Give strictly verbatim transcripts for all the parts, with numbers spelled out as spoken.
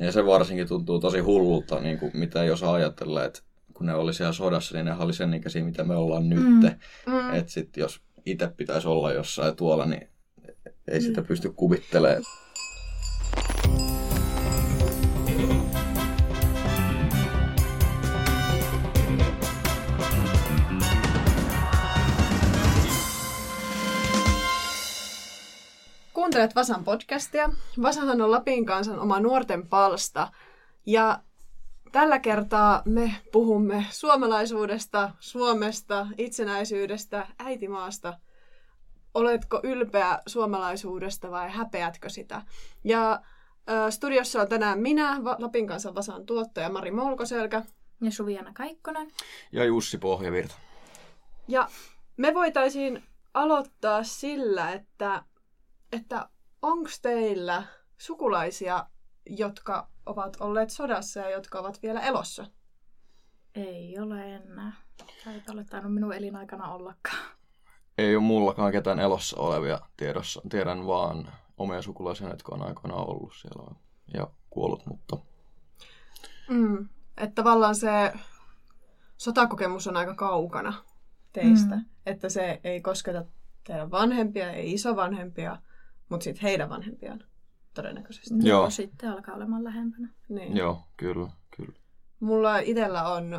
Ja se varsinkin tuntuu tosi hullulta, niin kuin mitä jos ajatellaan, että kun ne oli siellä sodassa, niin ne oli sen ikäisiä, mitä me ollaan nyt. Mm. Mm. Että sitten jos itse pitäisi olla jossain tuolla, niin ei sitä pysty kuvittelemaan. Kuuntelet Vasan podcastia. Vasahan on Lapin kansan oma nuorten palsta. Ja tällä kertaa me puhumme suomalaisuudesta, Suomesta, itsenäisyydestä, äitimaasta. Oletko ylpeä suomalaisuudesta vai häpeätkö sitä? Ja äh, studiossa on tänään minä, Va- Lapin kansan Vasan tuottaja Mari Molkoselkä. Ja Suvi-Anna Kaikkonen. Ja Jussi Pohjavirta. Ja me voitaisiin aloittaa sillä, että... Että onko teillä sukulaisia, jotka ovat olleet sodassa ja jotka ovat vielä elossa? Ei ole enää. Eikä ole tainnut minun elinaikana ollakaan. Ei ole mullakaan ketään elossa olevia tiedossa. Tiedän vaan omia sukulaisia, jotka on aikanaan ollut siellä ja kuollut, mutta... Mm, että tavallaan se sotakokemus on aika kaukana teistä. Mm. Että se ei kosketa teidän vanhempia, ei isovanhempia. Mutta sitten heidän vanhempiaan todennäköisesti. Joo. No, sitten alkaa olemaan lähempänä. Niin. Joo, kyllä, kyllä. Mulla itsellä on,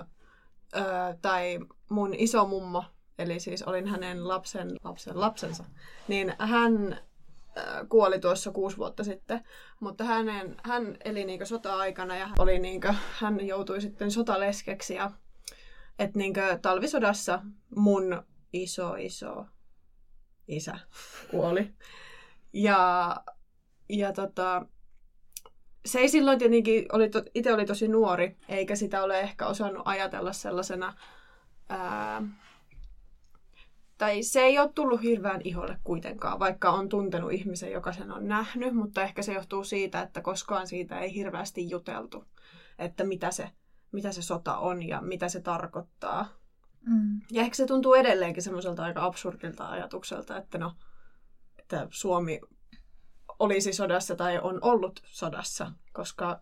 ö, tai mun isomummo, eli siis olin hänen lapsen lapsen lapsensa, niin hän ö, kuoli tuossa kuusi vuotta sitten. Mutta hänen, hän eli niinkö sota-aikana ja hän, oli niinkö, hän joutui sitten sotaleskeksi. Ja, et niinkö talvisodassa mun iso iso isä kuoli. Ja, ja tota, se ei silloin tietenkin, oli to, itse oli tosi nuori, eikä sitä ole ehkä osannut ajatella sellaisena, ää, tai se ei ole tullut hirveän iholle kuitenkaan, vaikka on tuntenut ihmisen, joka sen on nähnyt, mutta ehkä se johtuu siitä, että koskaan siitä ei hirveästi juteltu, että mitä se, mitä se sota on ja mitä se tarkoittaa. Mm. Ja ehkä se tuntuu edelleenkin semmoiselta aika absurdilta ajatukselta, että no, että Suomi olisi sodassa tai on ollut sodassa, koska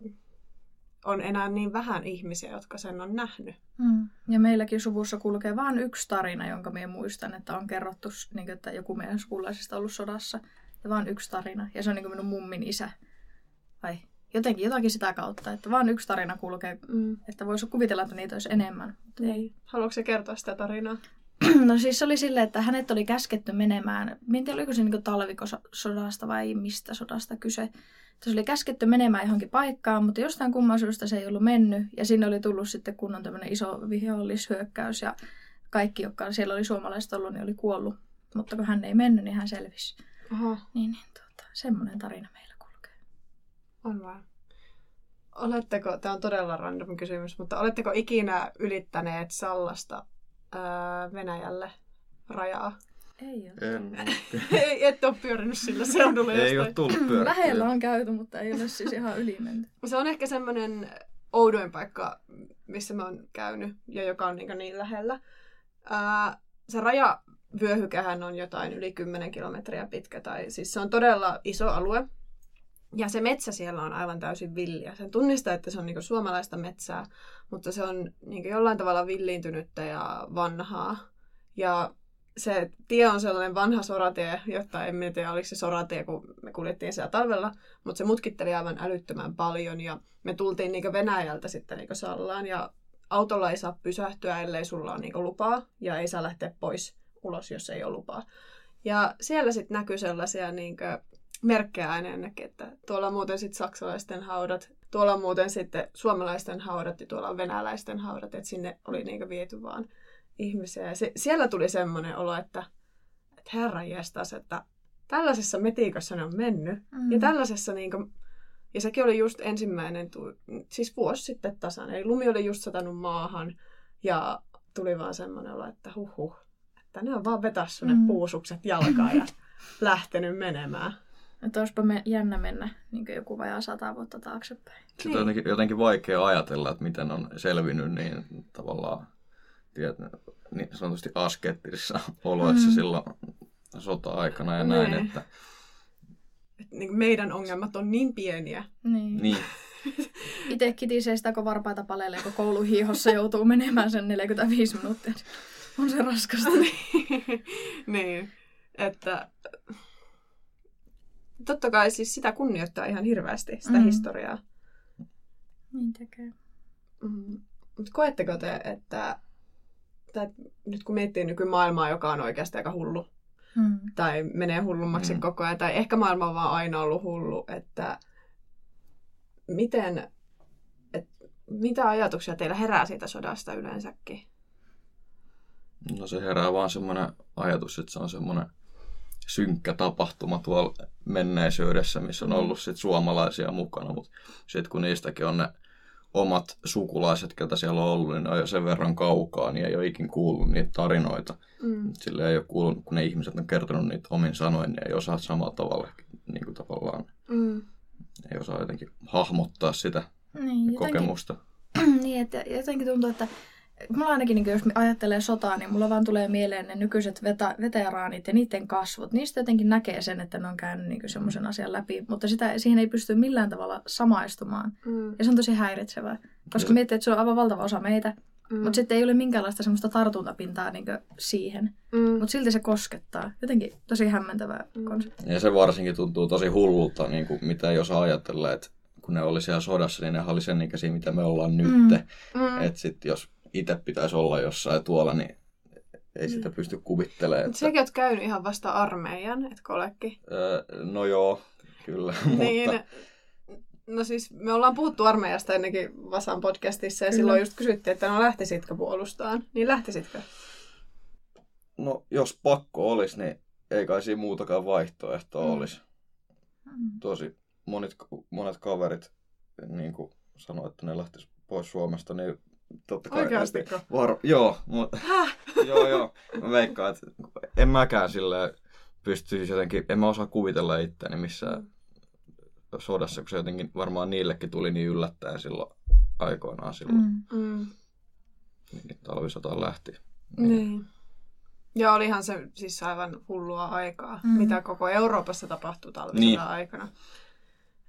on enää niin vähän ihmisiä, jotka sen on nähnyt. Mm. Ja meilläkin suvussa kulkee vain yksi tarina, jonka minä muistan, että on kerrottu, että joku meidän sukulaisista on ollut sodassa. Ja vain yksi tarina. Ja se on niin kuin minun mummin isä. Vai jotenkin jotakin sitä kautta, että vain yksi tarina kulkee. Mm. Että voisi kuvitella, että niitä olisi enemmän. Ei. Haluatko se kertoa sitä tarinaa? No siis se oli silleen, että hänet oli käsketty menemään, minä en tiedä oliko se niin kuin talvikosodasta vai mistä sodasta kyse. Se oli käsketty menemään johonkin paikkaan, mutta jostain kumman syystä se ei ollut mennyt. Ja sinne oli tullut sitten kunnon tämmöinen iso vihollishyökkäys ja kaikki, jotka siellä oli suomalaiset ollut, niin oli kuollut. Mutta kun hän ei mennyt, niin hän selvisi. Oho. Niin, niin tuota, semmoinen tarina meillä kulkee. On vaan. Oletteko, tämä on todella random kysymys, mutta oletteko ikinä ylittäneet Sallasta Venäjälle rajaa? Ei ole. Ei, et ole pyörinyt sillä seudulla. Ei jostain. Ole tullut pyörittyä. Lähellä on käyty, mutta ei ole siis ihan yli mennyt. Se on ehkä semmoinen oudoin paikka, missä mä oon käynyt ja joka on niin, niin lähellä. Ää, se rajavyöhykähän on jotain yli kymmenen kilometriä pitkä. Tai, siis se on todella iso alue. Ja se metsä siellä on aivan täysin villiä. Sen tunnistaa, että se on niinku suomalaista metsää, mutta se on niinku jollain tavalla villiintynyttä ja vanhaa. Ja se tie on sellainen vanha soratie, jotta en tiedä, oliko se soratie, kun me kuljettiin siellä talvella, mutta se mutkitteli aivan älyttömän paljon. Ja me tultiin niinku Venäjältä sitten niinku Sallaan, ja autolla ei saa pysähtyä, ellei sulla ole niinku lupaa, ja ei saa lähteä pois ulos, jos ei ole lupaa. Ja siellä sitten näkyy sellaisia... Niinku merkkejä aina ennenkin, että tuolla on muuten sitten saksalaisten haudat, tuolla on muuten sitten suomalaisten haudat ja tuolla on venäläisten haudat, että sinne oli niinku viety vaan ihmisiä. Ja se, siellä tuli semmoinen olo, että, että herranjestas, että tällaisessa metiikassa ne on mennyt. Mm. Ja tällaisessa, niinku, ja sekin oli just ensimmäinen, siis vuosi sitten tasan, eli lumi oli just satanut maahan ja tuli vaan semmoinen olo, että huhhuh, että ne on vaan vetässu ne mm. puusukset jalkaan ja lähtenyt menemään. Että olisipa me jännä mennä niin joku vajaa sata vuotta taaksepäin. Sitä on jotenkin, jotenkin vaikea ajatella, että miten on selvinnyt niin tavallaan tiedät, niin sanotusti askeettisissa oloissa mm-hmm. silloin sota-aikana ja näin. Että... Et niin meidän ongelmat on niin pieniä. Niin. niin. Itse kitisee sitä, kun varpaita palelee, kun kouluhiihossa joutuu menemään sen neljäkymmentäviisi minuuttia. On se raskasta. Niin, että totta kai siis sitä kunnioittaa ihan hirveästi, sitä mm-hmm. historiaa. Niin tekee. Mm. Mutta koetteko te, että, että nyt kun miettii nykymaailmaa, joka on oikeasti aika hullu, mm. tai menee hullummaksi mm. koko ajan, tai ehkä maailma on vaan aina ollut hullu, että miten, et, mitä ajatuksia teillä herää siitä sodasta yleensäkin? No se herää vaan semmoinen ajatus, että se on semmoinen synkkä tapahtuma tuolla menneisyydessä, missä on ollut sit suomalaisia mukana, mutta sitten kun niistäkin on ne omat sukulaiset, ketä siellä on ollut, niin ne on jo sen verran kaukaa, niin ei ole ikin kuullut niitä tarinoita. Mm. Sillä ei ole kuulunut, kun ne ihmiset on kertonut niitä omin sanoin, niin ei osaa samalla tavalla, niin kuin tavallaan. Mm. Ei osaa jotenkin hahmottaa sitä niin, kokemusta. Jotenkin, niin, että jotenkin tuntuu, että mulla ainakin, niin jos ajattelee sotaa, niin mulla vaan tulee mieleen ne nykyiset veta- veteraanit ja niiden kasvot. Niistä jotenkin näkee sen, että ne on käynyt niin semmoisen asian läpi, mutta sitä, siihen ei pysty millään tavalla samaistumaan. Mm. Ja se on tosi häiritsevää, koska miettii, että se on aivan valtava osa meitä, mm. mutta sitten ei ole minkäänlaista semmoista tartuntapintaa niin siihen. Mm. Mutta silti se koskettaa. Jotenkin tosi hämmentävää mm. konsepti. Ja se varsinkin tuntuu tosi hullulta, niin kuin mitä jos ajatellaan, että kun ne oli siellä sodassa, niin ne oli sen ikäisiä, mitä me ollaan nyt. Mm. Mm. Että sitten jos itse pitäisi olla jossain tuolla, niin ei sitä pysty kuvittelemaan. Että sekin olet käynyt ihan vasta armeijan, etkö olekin? Öö, no joo, kyllä. Niin, mutta no siis me ollaan puhuttu armeijasta ennenkin Vasan podcastissa ja kyllä. Silloin just kysyttiin, että no lähtisitkö puolustaan. Niin lähtisitkö? No jos pakko olisi, niin ei kai siinä muutakaan vaihtoehtoa mm. olisi. Tosi monet, monet kaverit niin kuin sanoivat, että ne lähtisivät pois Suomesta, niin totta kai. Oikeastikko? Var... Joo. Mu... joo, joo. Mä veikkaan, että en mäkään silleen pystyisi jotenkin, en mä osaa kuvitella itseäni missään sodassa, kun se jotenkin varmaan niillekin tuli niin yllättäen silloin aikoinaan silloin. Mm. Mm. Niin talvisotaan lähti. Niin. niin. Ja olihan se siis aivan hullua aikaa, mm. mitä koko Euroopassa tapahtui talvisodan niin. aikana.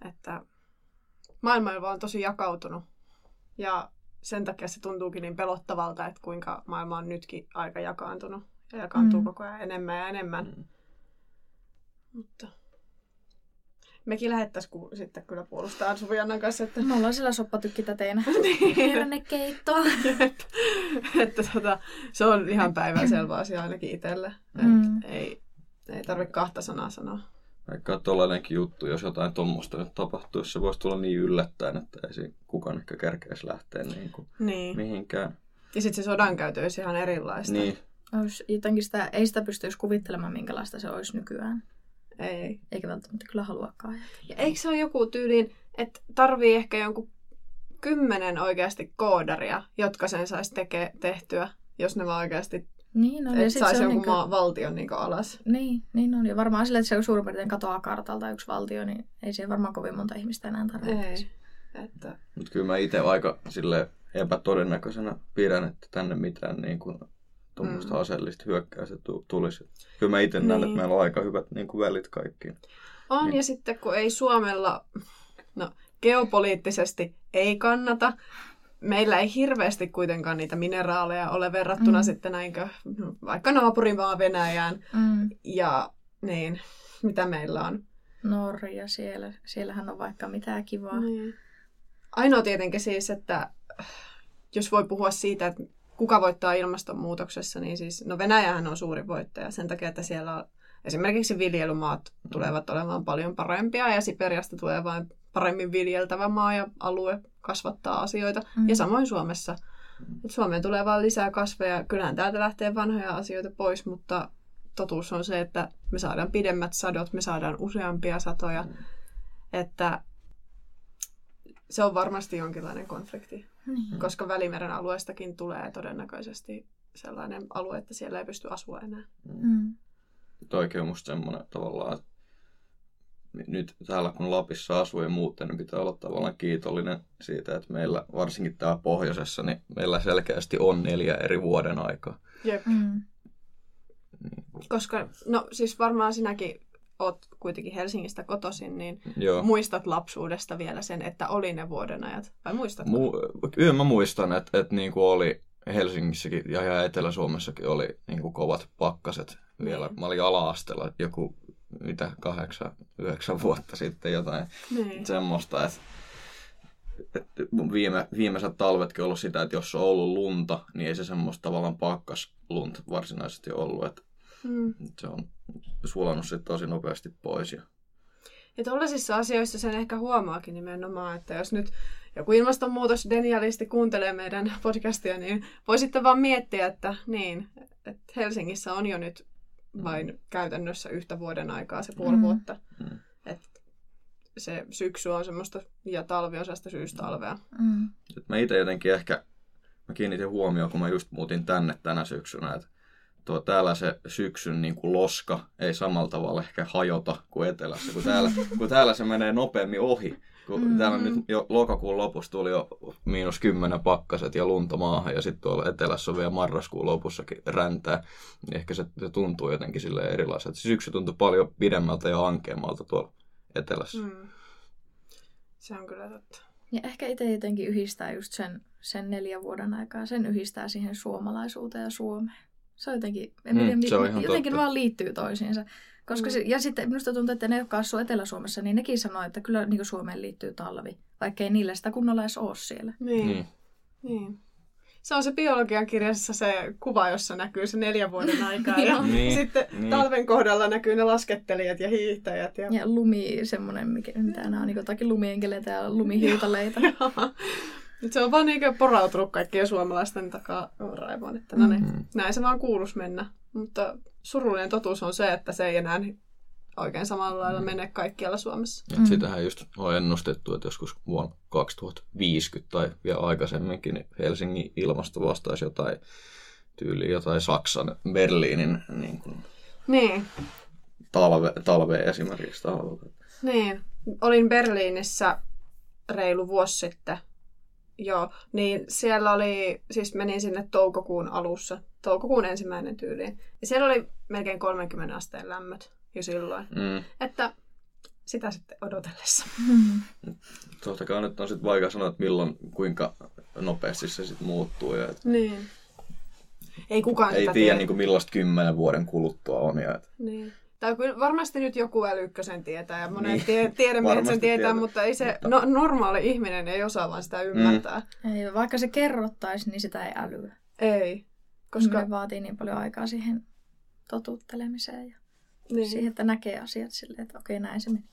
Että maailma on vaan tosi jakautunut. Ja sen takia se tuntuukin niin pelottavalta, että kuinka maailma on nytkin aika jakaantunut ja jakaantuu mm. koko ajan enemmän ja enemmän. Mm. Mutta mekin lähettäisiin ku- sitten kyllä puolustamaan Suvi-Annan kanssa. Että me ollaan sillä soppatykkitateina. Hernekeittoa. että, että tota, se on ihan päivänselvä asia ainakin itselle. Mm. Ei, ei tarvitse kahta sanaa sanoa. Vaikka tuollainenkin juttu, jos jotain tuommoista nyt tapahtuu, se voisi tulla niin yllättäen, että ei kukaan ehkä kerkeisi lähteä niin kuin niin. mihinkään. Ja sitten se sodankäytö olisi ihan erilaista. Niin. Olisi jotenkin sitä, ei sitä pystyisi kuvittelemaan, minkälaista se olisi nykyään. Ei. Eikä välttämättä kyllä haluakaan. Ja eikö se ole joku tyyliin, että tarvii ehkä jonkun kymmenen oikeasti koodaria, jotka sen saisi teke- tehtyä, jos ne vaan oikeasti niin on, että saisi joku niinku maa, valtion niinku alas. Niin, niin on. Ja varmaan sillä, että se suurin piirtein katoaa kartalta yksi valtio, niin ei siihen varmaan kovin monta ihmistä enää tarvitse. Että mutta kyllä mä itse aika sille epätodennäköisenä pidän, että tänne mitään niin kuin tuommoista mm. aseellista hyökkäystä tulisi. Kyllä mä itse niin. näen, että meillä on aika hyvät niin kuin välit kaikkiin. On, niin. Ja sitten kun ei Suomella no, geopoliittisesti ei kannata, meillä ei hirveästi kuitenkaan niitä mineraaleja ole verrattuna mm. sitten näinkö, vaikka naapurimaa Venäjään mm. ja niin, mitä meillä on. Norja siellä, siellähän on vaikka mitään kivaa. Niin. Ainoa tietenkin siis, että jos voi puhua siitä, että kuka voittaa ilmastonmuutoksessa, niin siis, no Venäjähän on suuri voittaja sen takia, että siellä on esimerkiksi viljelymaat tulevat olemaan paljon parempia ja Siperiasta tulee vain paremmin viljeltävä maa ja alue kasvattaa asioita. Mm. Ja samoin Suomessa. Et Suomeen tulee vaan lisää kasveja. Kyllähän täältä lähtee vanhoja asioita pois, mutta totuus on se, että me saadaan pidemmät sadot, me saadaan useampia satoja. Mm. Että se on varmasti jonkinlainen konflikti, mm. koska Välimeren alueestakin tulee todennäköisesti sellainen alue, että siellä ei pysty asua enää. Mm. Toikin on musta semmoinen tavallaan, nyt täällä kun Lapissa asuu ja muuten, niin pitää olla tavallaan kiitollinen siitä, että meillä, varsinkin täällä pohjoisessa, niin meillä selkeästi on neljä eri vuoden aikaa. Jep. Mm. Koska, no siis varmaan sinäkin oot kuitenkin Helsingistä kotoisin, niin Joo. muistat lapsuudesta vielä sen, että oli ne vuodenajat? Vai muistatko? Mu- Kyllä mä muistan, että, että niin kuin oli Helsingissäkin ja, ja Etelä-Suomessakin oli niin kuin kovat pakkaset vielä. Niin. Mä olin ala-asteella joku mitä, kahdeksan, yhdeksän vuotta sitten jotain niin. semmoista, että Viime, viimeiset talvetkin on ollut sitä, että jos on ollut lunta, niin ei se semmoista tavallaan pakkaslunta varsinaisesti ollut. Että mm. se on sulanut sitten tosi nopeasti pois. Ja, ja tuollaisissa asioissa sen ehkä huomaakin nimenomaan, että jos nyt joku ilmastonmuutosdenialisti kuuntelee meidän podcastia, niin voisitte vaan miettiä, että, niin, että Helsingissä on jo nyt vain mm. käytännössä yhtä vuoden aikaa se puoli mm. vuotta. Mm. Että se syksy on semmoista ja talvi on sellaista syystalvea. Mm. Mä itse jotenkin ehkä mä kiinnitin huomioon, kun mä just muutin tänne tänä syksynä, että tuo täällä se syksyn niin kuin loska ei samalla tavalla ehkä hajota kuin etelässä, kun täällä, kun täällä se menee nopeammin ohi. Kun mm. täällä nyt jo lokakuun lopussa tuli jo miinus kymmenen pakkaset ja lunta maahan ja sitten tuolla etelässä on vielä marraskuun lopussakin räntää. Ehkä se, se tuntuu jotenkin silleen erilaiselta. Se syksy tuntuu paljon pidemmältä ja hankeammalta tuolla etelässä. Mm. Se on kyllä totta. Ja ehkä itse jotenkin yhdistää just sen, sen neljän vuoden aikaa. Sen yhdistää siihen suomalaisuuteen ja Suomeen. Se on jotenkin, en mm, tiedä, se on jotenkin totta. Vaan liittyy toisiinsa. Koska mm. se, ja sitten minusta tuntuu, että ne, jotka asuu Etelä-Suomessa, niin nekin sanoo, että kyllä niin kuin Suomeen liittyy talvi. Vaikka ei niillä sitä kunnolla edes ole siellä. Niin. Mm. niin. Se on se biologian kirjassa se kuva, jossa näkyy se neljän vuoden aikaa. Ja niin, sitten niin. talven kohdalla näkyy ne laskettelijat ja hiihtäjät. Ja, ja lumi, semmoinen, mitä nämä on, niin jotakin lumienkeleitä ja lumihiutaleita. Nyt se on vaan niin porautunut kaikkien suomalaisten takaa raivoon. Että no niin, mm-hmm. näin se vaan kuuluisi mennä. Mutta surullinen totuus on se, että se ei enää oikein samalla lailla mene kaikkialla Suomessa. Mm. Sitähän just on ennustettu, että joskus vuonna kaksituhattaviisikymmentä tai vielä aikaisemminkin niin Helsingin ilmasto vastaisi jotain tyyliä, jotain Saksan, Berliinin niin kuin niin. talve, talveen esimerkiksi. Talve. Niin. Olin Berliinissä reilu vuosi sitten. Joo, niin siellä oli, siis menin sinne toukokuun alussa, toukokuun ensimmäinen tyyliin. Ja siellä oli melkein kolmekymmentä asteen lämmöt jo silloin. Mm. Että sitä sitten odotellessa. Totta kai nyt on sitten vaikea sanoa, että milloin, kuinka nopeasti se sitten muuttuu. Ja et niin. Ei kukaan ei sitä tiedä. Ei tiedä, niin millaista kymmenen vuoden kuluttua on. Ja et niin. Tai kyllä varmasti nyt joku älykkösen tietää ja monen niin, tie- tiedemiehet sen tietää, tietää, mutta ei se no, normaali ihminen ei osaa vaan sitä ymmärtää. Mm. Ei, vaikka se kerrottaisi, niin sitä ei älyä. Ei. Koska se vaatii niin paljon aikaa siihen totuuttelemiseen ja niin. siihen, että näkee asiat silleen, että okei, näin se meni.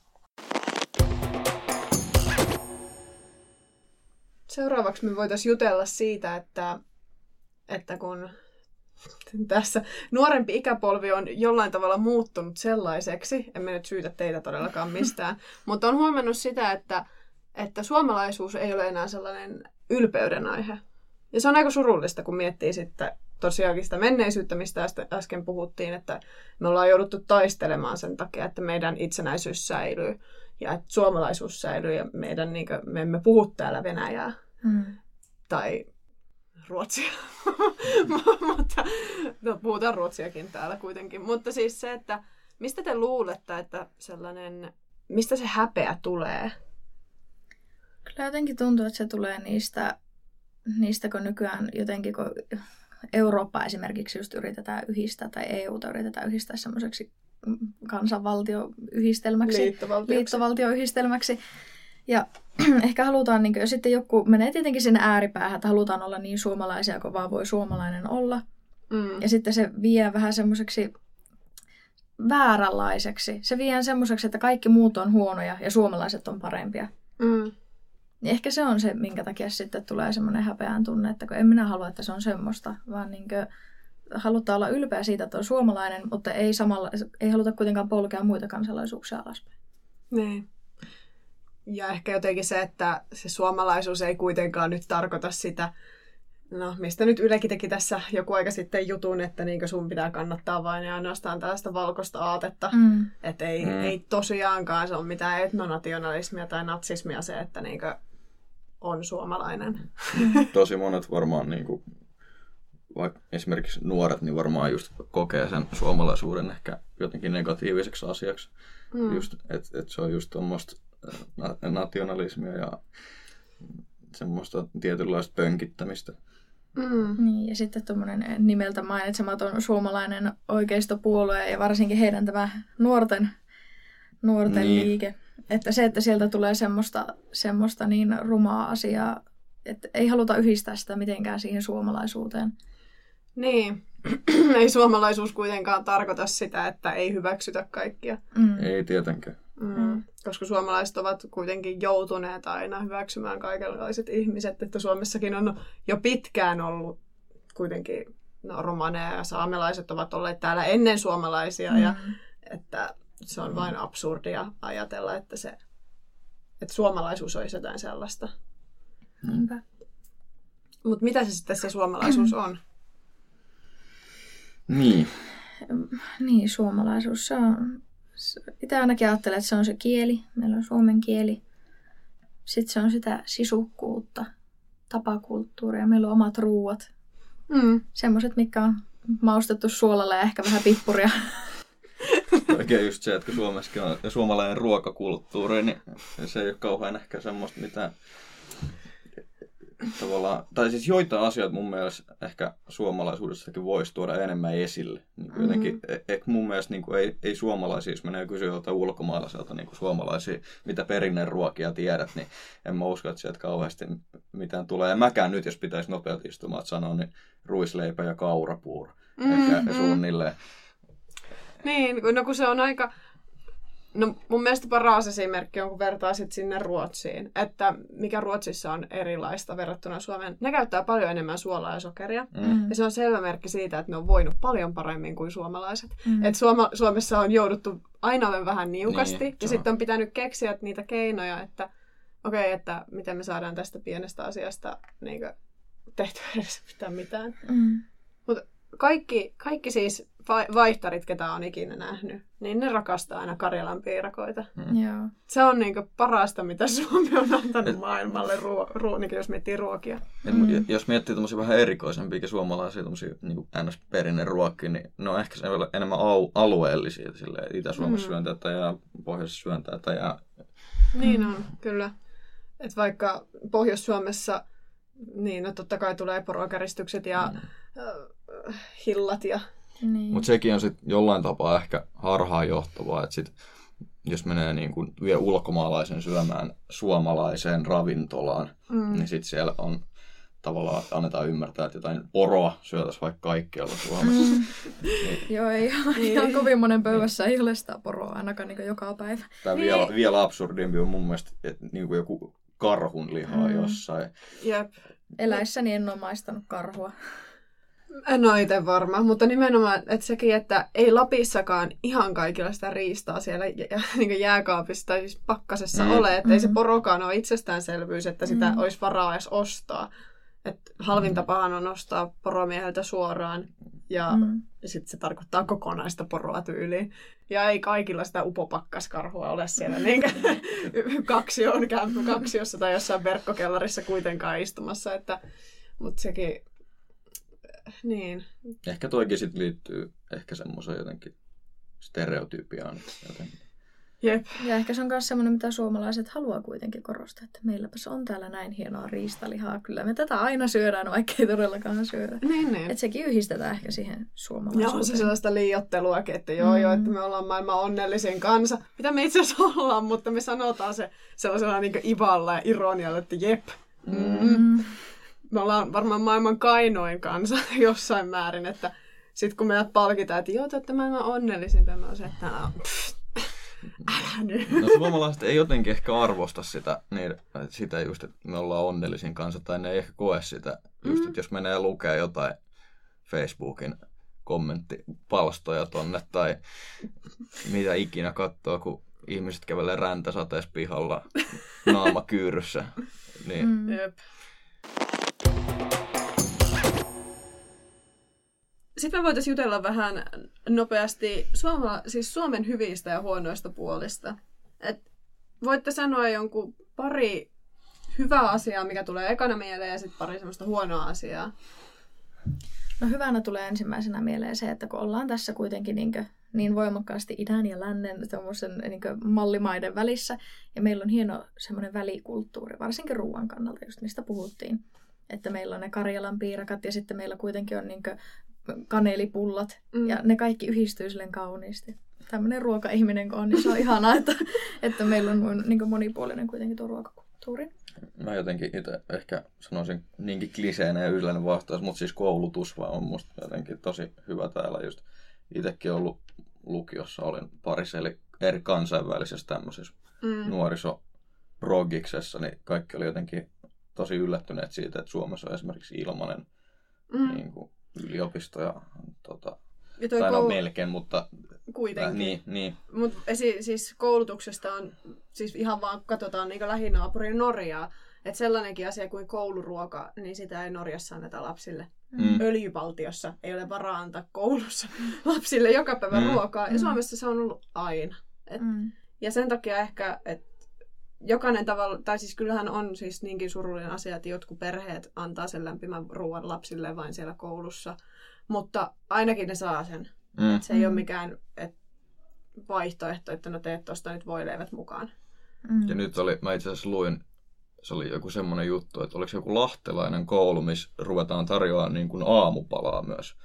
Seuraavaksi me voitaisiin jutella siitä, että, että kun tässä nuorempi ikäpolvi on jollain tavalla muuttunut sellaiseksi, emme nyt syytä teitä todellakaan mistään, mutta on huomannut sitä, että, että suomalaisuus ei ole enää sellainen ylpeyden aihe. Ja se on aika surullista, kun miettii sitten tosiaankin sitä menneisyyttä, mistä äsken puhuttiin, että me ollaan jouduttu taistelemaan sen takia, että meidän itsenäisyys säilyy ja että suomalaisuus säilyy ja meidän, niin kuin, me emme puhu täällä venäjää mm. tai ruotsia. Mutta no, puhutaan ruotsiakin täällä kuitenkin. Mutta siis se, että mistä te luulette, että sellainen, mistä se häpeä tulee? Kyllä jotenkin tuntuu, että se tulee niistä, niistä kun nykyään jotenkin, kun Eurooppa esimerkiksi just yritetään yhdistää tai E U:ta yritetään yhdistää semmoiseksi kansanvaltioyhdistelmäksi, liittovaltioksi. liittovaltioyhdistelmäksi. Ja ehkä halutaan, niin kuin, sitten joku menee tietenkin sinne ääripäähän, että halutaan olla niin suomalaisia, kun vaan voi suomalainen olla. Mm. Ja sitten se vie vähän semmoiseksi vääränlaiseksi. Se vie semmoiseksi, että kaikki muut on huonoja ja suomalaiset on parempia. Mm. Niin ehkä se on se, minkä takia sitten tulee semmoinen häpeän tunne, että kun en minä halua, että se on semmoista, vaan niin kuin halutaan olla ylpeä siitä, että on suomalainen, mutta ei, samalla, ei haluta kuitenkaan polkea muita kansalaisuuksia alaspäin. Niin. Ja ehkä jotenkin se, että se suomalaisuus ei kuitenkaan nyt tarkoita sitä, no mistä nyt Ylekin teki tässä joku aika sitten jutun, että niinkö sun pitää kannattaa vain ja ainoastaan tällaista valkoista aatetta. Mm. Että ei, mm. ei tosiaankaan se ole mitään etnonationalismia tai natsismia se, että niinkö on suomalainen. Tosi monet varmaan niinku vaikka esimerkiksi nuoret, niin varmaan just kokee sen suomalaisuuden ehkä jotenkin negatiiviseksi asiaksi. Mm. Just, että et se on just tuommoista nationalismia ja semmoista tietynlaista pönkittämistä. Mm. Niin, ja sitten tuommoinen nimeltä mainitsematon suomalainen oikeistopuolue ja varsinkin heidän tämä nuorten, nuorten niin. liike. Että se, että sieltä tulee semmoista, semmoista niin rumaa asiaa, että ei haluta yhdistää sitä mitenkään siihen suomalaisuuteen. Niin, ei suomalaisuus kuitenkaan tarkoita sitä, että ei hyväksytä kaikkia. Mm. Ei tietenkään. Mm. Koska suomalaiset ovat kuitenkin joutuneet aina hyväksymään kaikenlaiset ihmiset, että Suomessakin on jo pitkään ollut kuitenkin, no, romaneja ja saamelaiset ovat olleet täällä ennen suomalaisia, mm. ja että se on mm. vain absurdia ajatella, että, se, että suomalaisuus olisi jotain sellaista. Mm. Mutta mitä se sitten se suomalaisuus on? Niin. Niin, suomalaisuus se on... Itse ainakin ajattelen, että se on se kieli. Meillä on suomen kieli. Sitten se on sitä sisukkuutta, tapakulttuuria. Meillä on omat ruuat. Mm. Semmoiset, mitkä on maustettu suolalla ja ehkä vähän pippuria. Oikein just se, että kun Suomessakin on suomalainen ruokakulttuuri, niin se ei ole kauhean ehkä semmoista mitään... Tavallaan, tai siis joitain asioita mun mielestä ehkä suomalaisuudessakin voisi tuoda enemmän esille. Niin jotenkin, mm-hmm. e- e- mun mielestä niin kuin ei, ei suomalaisia, jos menee kysyä joltain ulkomaalaiselta niin kuin suomalaisia, mitä perinneruokia tiedät, niin en mä usko, että sieltä kauheasti mitään tulee. Ja mäkään nyt, jos pitäisi nopeasti istumaan sanoa, niin ruisleipä ja kaurapuuro. Mm-hmm. Ehkä suunnilleen. Niin, no kun se on aika... No mun mielestä paras esimerkki on, kun vertaa sit sinne Ruotsiin, että mikä Ruotsissa on erilaista verrattuna Suomeen. Ne käyttää paljon enemmän suolaa ja sokeria, mm. ja se on selvä merkki siitä, että ne on voinut paljon paremmin kuin suomalaiset. Mm. Et Suoma, Suomessa on jouduttu aina olemaan vähän niukasti, niin, ja sitten on pitänyt keksiä niitä keinoja, että okei, okay, että miten me saadaan tästä pienestä asiasta niin kuin tehtyä edes mitään mitään. Mm. Mutta kaikki, kaikki siis... vaihtarit, ketä on ikinä nähnyt, niin ne rakastaa aina Karjalan piirakoita. Mm. Se on niinku parasta, mitä Suomi on antanut et, maailmalle, ruo- ruo- jos miettii ruokia. Et, mm. Jos miettii tommosia vähän erikoisempia suomalaisia niinku N S-perinneruokia, niin ne on ehkä enemmän au- alueellisia. Silleen, Itä-Suomessa mm. syöntää tai Pohjoisessa syöntää. Tai jää... Niin on, kyllä. Et vaikka Pohjois-Suomessa, niin no, totta kai tulee porokäristykset ja mm. äh, hillat ja... Niin. Mutta sekin on sitten jollain tapaa ehkä harhaanjohtavaa, että sit, jos menee niin kun vie ulkomaalaisen syömään suomalaiseen ravintolaan, mm. niin sitten siellä on tavallaan, annetaan ymmärtää, että jotain poroa syötäisiin vaikka kaikkialla Suomessa. Mm. Niin. Joo, ei ihan kovin monen pöydässä niin. Ei ole sitä poroa ainakaan niin joka päivä. Tämä niin. vielä, vielä absurdimpi on mun mielestä, että niin kuin joku karhun lihaa mm. jossain. Jep. Eläissäni en ole maistanut karhua. En ole itse varma, mutta nimenomaan että sekin, että ei Lapissakaan ihan kaikilla sitä riistaa siellä niin jääkaapissa tai siis pakkasessa mm. ole. Että mm-hmm. ei se porokaan ole itsestäänselvyys, että sitä mm. olisi varaa edes ostaa. Että halvintapahan on ostaa poromieheltä suoraan ja mm. sitten se tarkoittaa kokonaista poroa tyyliin. Ja ei kaikilla sitä upopakkaskarhua ole siellä niin kaksi on kaksiossa tai jossain verkkokellarissa kuitenkaan istumassa. Että, mutta sekin... Niin. Ehkä toikin sitten liittyy ehkä semmoiseen jotenkin stereotypiaan. Jotenkin. Jep. Ja ehkä se on myös semmoinen, mitä suomalaiset haluaa kuitenkin korostaa, että meilläpäs on täällä näin hienoa riistalihaa. Kyllä me tätä aina syödään, vaikka ei todellakaan syödä. Niin, niin. Että sekin yhdistetään ehkä siihen suomalaisuuteen. Ja on se sellaista liioitteluakin, että joo mm. joo, että me ollaan maailman onnellisin kansa. Mitä me itse asiassa ollaan, mutta me sanotaan se sellaisella niin kuin ivalla ja ironialla, että jep. Mm. Mm. Me ollaan varmaan maailman kainoin kanssa jossain määrin, että sitten kun meidät palkitaan, että joo, te olette maailman onnellisinta, mä oon se, että älä nyt. No suomalaiset ei jotenkin ehkä arvosta sitä, niin, sitä just, että me ollaan onnellisin kanssa, tai ne ei ehkä koe sitä, just, mm. että jos menee lukea jotain Facebookin kommenttipalstoja tonne, tai mitä ikinä katsoo, kun ihmiset kävelee räntäsateessa pihalla naamakyyryssä, niin... Mm. Sitten me voitaisiin jutella vähän nopeasti Suoma, siis Suomen hyvistä ja huonoista puolista. Et voitte sanoa jonkun pari hyvää asiaa, mikä tulee ekana mieleen, ja sitten pari semmoista huonoa asiaa. No hyvänä tulee ensimmäisenä mieleen se, että kun ollaan tässä kuitenkin niin, niin voimakkaasti idän ja lännen niin mallimaiden välissä, ja meillä on hieno semmoinen välikulttuuri, varsinkin ruoan kannalta, just mistä puhuttiin, että meillä on ne Karjalan piirakat ja sitten meillä kuitenkin on niin kanelipullat, mm. ja ne kaikki yhdistyy silleen kauniisti. Tämmöinen ruoka-ihminen kun on, niin se on ihanaa, että, että meillä on niin monipuolinen kuitenkin tuo ruokakulttuuri. Mä jotenkin itse ehkä sanoisin niinkin kliseenä ja yleinen vastaus, mutta siis koulutus vaan on musta jotenkin tosi hyvä täällä. Just itsekin ollut lukiossa, olin parissa eli eri kansainvälisessä tämmöisessä mm. nuorisoprogiksessa, niin kaikki oli jotenkin tosi yllättyneet siitä, että Suomessa on esimerkiksi ilmainen mm. niin kuin yliopisto ja tota, tai koulu... melkein, mutta... Kuitenkin. Äh, niin, niin. Mutta esi- siis koulutuksesta on, siis ihan vaan katsotaan niin lähinaapurin Norjaa, että sellainenkin asia kuin kouluruoka, niin sitä ei Norjassa anneta lapsille. Mm. Öljyvaltiossa ei ole varaa antaa koulussa lapsille joka päivä mm. ruokaa, ja Suomessa se on ollut aina. Et, mm. Ja sen takia ehkä, että jokainen tavalla, tai siis kyllähän on siis niinkin surullinen asia, että jotkut perheet antaa sen lämpimän ruoan lapsille vain siellä koulussa, mutta ainakin ne saa sen. Mm. Et se ei ole mikään et vaihtoehto, että no teet tuosta nyt voileivät mukaan. Mm. Ja nyt oli, mä itse asiassa luin, se oli joku semmoinen juttu, että oliko joku lahtelainen koulu, missä ruvetaan tarjoamaan niin kuin aamupalaa myös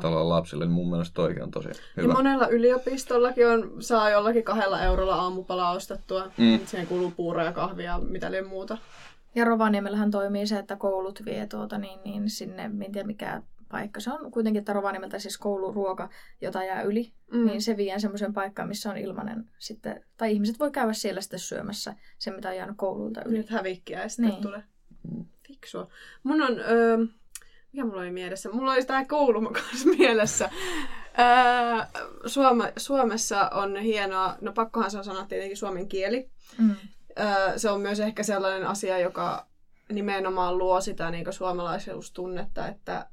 tällä lapsille. Niin mun mielestä toikin on tosi hyvä. Ja monella yliopistollakin on, saa jollakin kahdella eurolla aamupalaa ostettua. Mm. Siihen kuuluu puuroa ja kahvia ja mitä liian muuta. Ja Rovaniemellähän toimii se, että koulut vie tuota, niin, niin sinne, en tiedä mikä... paikka. Se on kuitenkin Rovaniemeltä siis kouluruoka, jota jää yli, mm. niin se viedään semmoiseen paikkaan, missä on ilmainen sitten, tai ihmiset voi käydä siellä sitten syömässä sen, mitä on jäänyt koululta yli. Nyt hävikkiä ja sitten niin. tulee fiksua. Mun on, öö, mikä mulla oli mielessä? Mulla oli tää koulumakas mielessä. Öö, Suome, Suomessa on hienoa, no pakkohan se on sanoa tietenkin suomen kieli. Mm. Öö, se on myös ehkä sellainen asia, joka nimenomaan luo sitä niin kuin suomalaisuustunnetta, että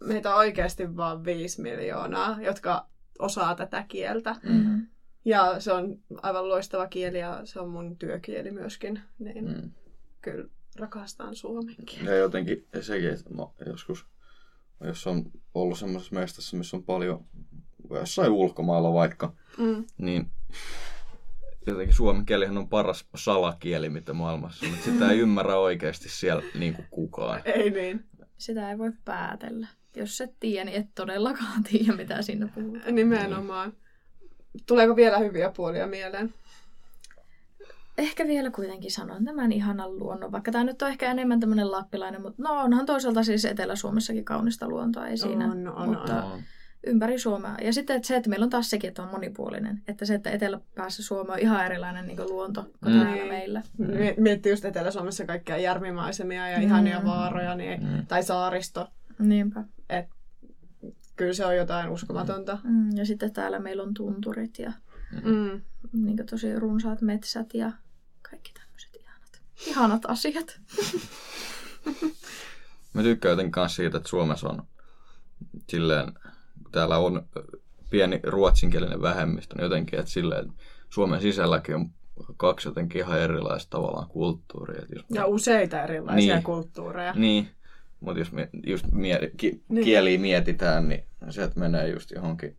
meitä on oikeasti vaan viisi miljoonaa, jotka osaa tätä kieltä. Mm-hmm. Ja se on aivan loistava kieli ja se on mun työkieli myöskin. Niin mm. kyllä rakastan suomen kieltä. Ja jotenkin sekin, että joskus, jos on ollut semmoisessa mestassa, missä on paljon jossain ulkomailla vaikka, mm. niin jotenkin suomen kielihän on paras salakieli, mitä maailmassa on. Mutta sitä ei ymmärrä oikeasti siellä niin kuin kukaan. Ei niin. Sitä ei voi päätellä. Jos et tiedä, niin et todellakaan tiedä, mitä siinä puhutaan. Nimenomaan. Tuleeko vielä hyviä puolia mieleen? Ehkä vielä kuitenkin sanon tämän ihanan luonnon. Vaikka tämä nyt on ehkä enemmän tämmöinen lappilainen, mutta no onhan toisaalta siis Etelä-Suomessakin kaunista luontoa, ei siinä. On, on, mutta on. Ympäri Suomea. Ja sitten että se, että meillä on taas sekin, että on monipuolinen. Että se, että eteläpäässä Suomea on ihan erilainen niin kuin luonto kuin mm. täällä meillä. Mm. Miettii just Etelä-Suomessa kaikkia järvimaisemia ja ihania mm. vaaroja niin, mm. tai saaristo. Niinpä. Et, kyllä se on jotain uskomatonta. Mm. Ja sitten täällä meillä on tunturit ja mm. niin kuin tosi runsaat metsät ja kaikki tämmöiset ihanat, ihanat asiat. Mä tykkään jotenkin myös siitä, että Suomessa on silleen... Täällä on pieni ruotsinkielinen vähemmistö, niin jotenkin, että silleen Suomen sisälläkin on kaksi jotenkin ihan erilaista tavallaan kulttuuria. Jos ja mä... useita erilaisia niin, kulttuureja. Niin, mutta jos me just mie- ki- niin. kieliä mietitään, niin se, että menee just johonkin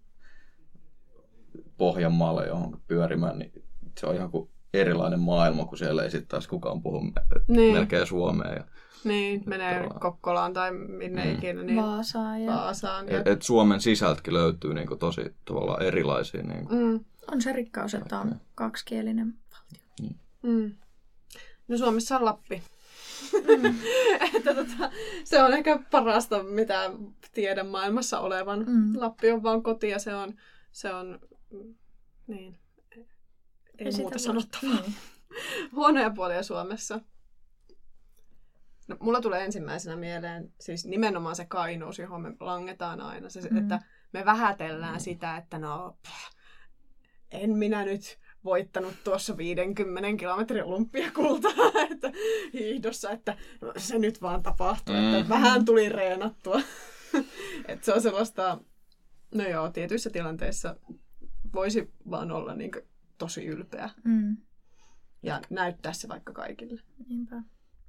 Pohjanmaalle johonkin pyörimään, niin se on ihan kuin erilainen maailma, kun siellä ei sitten taas kukaan puhu niin. melkein suomea. Ja... Niin, menee Kokkolaan tai minne mm. ikinä. Niin Vaasaan. Ja... Vaasaan ja... Et, et Suomen sisältäkin löytyy niinku tosi tavallaan erilaisia. Niinku... Mm. On se rikkaus, että on kaksikielinen valtio. Mm. Mm. No Suomessa on Lappi. Mm. että tota, se on ehkä parasta, mitä tiedän maailmassa olevan. Mm. Lappi on vaan koti ja se on... Se on niin. Ei, Ei muuta sanottavaa. Huonoja puolia Suomessa. No, mulla tulee ensimmäisenä mieleen siis nimenomaan se kainuus, johon me langetaan aina. Se, mm. että me vähätellään mm. sitä, että no pff, en minä nyt voittanut tuossa viidenkymmenen kilometrin olympiakultaa että, hiihdossa, että no, se nyt vaan tapahtui, mm. että vähän tuli reenattua. että se on sellaista, no joo, tietyissä tilanteissa voisi vaan olla niin kuin tosi ylpeä mm. ja näyttää se vaikka kaikille. Niinpä.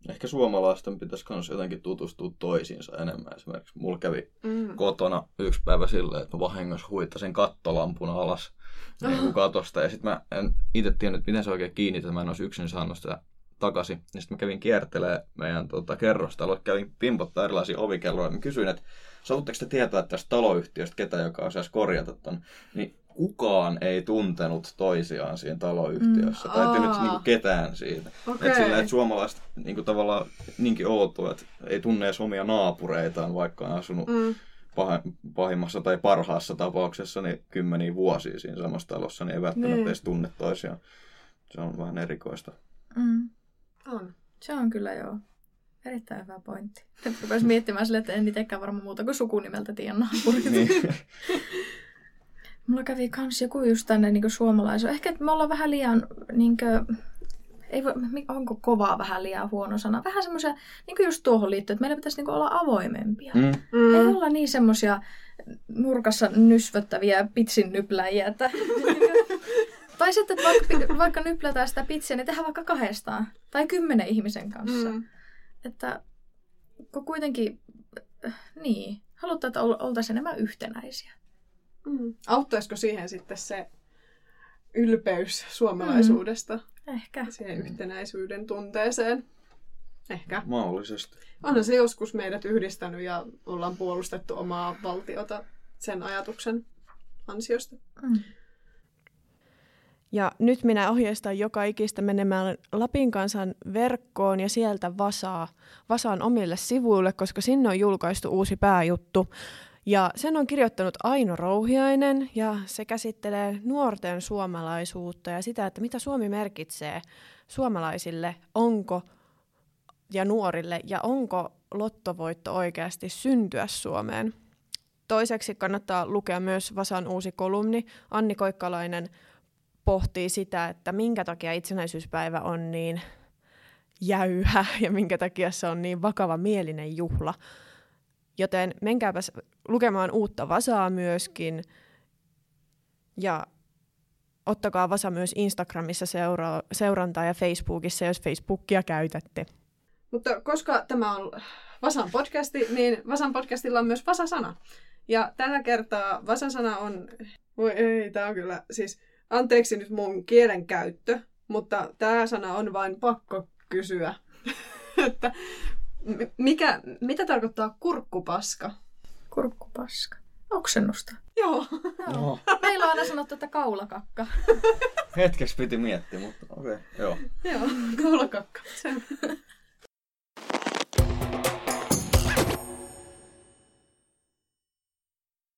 Ehkä suomalaisten pitäisi myös jotenkin tutustua toisiinsa enemmän. Esimerkiksi mulla kävi mm. kotona yksi päivä silleen, että mä vahingossa huittasin kattolampun alas niin katosta. Ja sitten mä en itse tiennyt, miten se oikein kiinnitetään. Mä en olisi yksin saanut sitä takaisin. Ja sitten mä kävin kiertelemään meidän tota, kerrostaloa. Kävin pimpottaa erilaisia ovikelloja. Mä kysyin, että saavutteko te tietää tästä taloyhtiöstä ketään, joka osaisi korjata tämän? Niin kukaan ei tuntenut toisiaan siinä taloyhtiössä. Mm, tai ei nyt niinku ketään siitä. Okay. Et sillä, et suomalaiset niinku tavallaan niinkin outoa, että ei tunne edes omia naapureitaan, vaikka on asunut mm. pah- pahimmassa tai parhaassa tapauksessa niin kymmeniä vuosia siinä samassa talossa, niin ei välttämättä ne. Edes tunne toisiaan. Se on vähän erikoista. Mm. On. Se on kyllä joo. Erittäin hyvä pointti. Rupesin miettimään silleen, että en itsekään varmaan muuta kuin sukunimeltä tiedä naapurit. Niin. Mulla kävi kans joku just tänne niin suomalaisen. Ehkä me ollaan vähän liian, niin kuin, ei voi, onko kovaa vähän liian huono sana? Vähän semmoisia, niin kuin just tuohon liittyen, että meidän pitäisi niin olla avoimempia. Mm. Mm. Ei olla niin semmoisia nurkassa nysvöttäviä pitsinnypläjiä. Tai sitten, että vaikka, vaikka nyplätään sitä pitsiä, niin tehdään vaikka kahdestaan. Tai kymmenen ihmisen kanssa. Mm. Että kun kuitenkin, niin, halutaan, että oltaisiin enemmän yhtenäisiä. Mm. Auttaisiko siihen sitten se ylpeys suomalaisuudesta? Mm. Ehkä. Siihen yhtenäisyyden tunteeseen? Ehkä. Mahdollisesti. Onhan se joskus meidät yhdistänyt ja ollaan puolustettu omaa valtiota sen ajatuksen ansiosta. Mm. Ja nyt minä ohjeistan joka ikistä menemään Lapin Kansan verkkoon ja sieltä Vasaa, Vasan omille sivuille, koska sinne on julkaistu uusi pääjuttu. Ja sen on kirjoittanut Aino Rouhiainen ja se käsittelee nuorten suomalaisuutta ja sitä, että mitä Suomi merkitsee suomalaisille, onko ja nuorille ja onko lottovoitto oikeasti syntyä Suomeen. Toiseksi kannattaa lukea myös Vasan uusi kolumni. Anni Koikkalainen pohtii sitä, että minkä takia itsenäisyyspäivä on niin jäyhä ja minkä takia se on niin vakava mielinen juhla. Joten menkääpäs lukemaan uutta Vasaa myöskin ja ottakaa Vasa myös Instagramissa seura- seurantaa ja Facebookissa, jos Facebookia käytätte. Mutta koska tämä on Vasan podcasti, niin Vasan podcastilla on myös Vasasana. Ja tällä kertaa Vasasana on, voi ei, tämä on kyllä, siis anteeksi nyt mun kielenkäyttö, mutta tämä sana on vain pakko kysyä, että Mikä, mitä tarkoittaa kurkkupaska? Kurkkupaska. Oksennusta. Joo. Joo. Meillä on aina sanottu, että kaulakakka. Hetkeksi piti miettiä, mutta okei. Okay. Joo. Joo, kaulakakka. Se.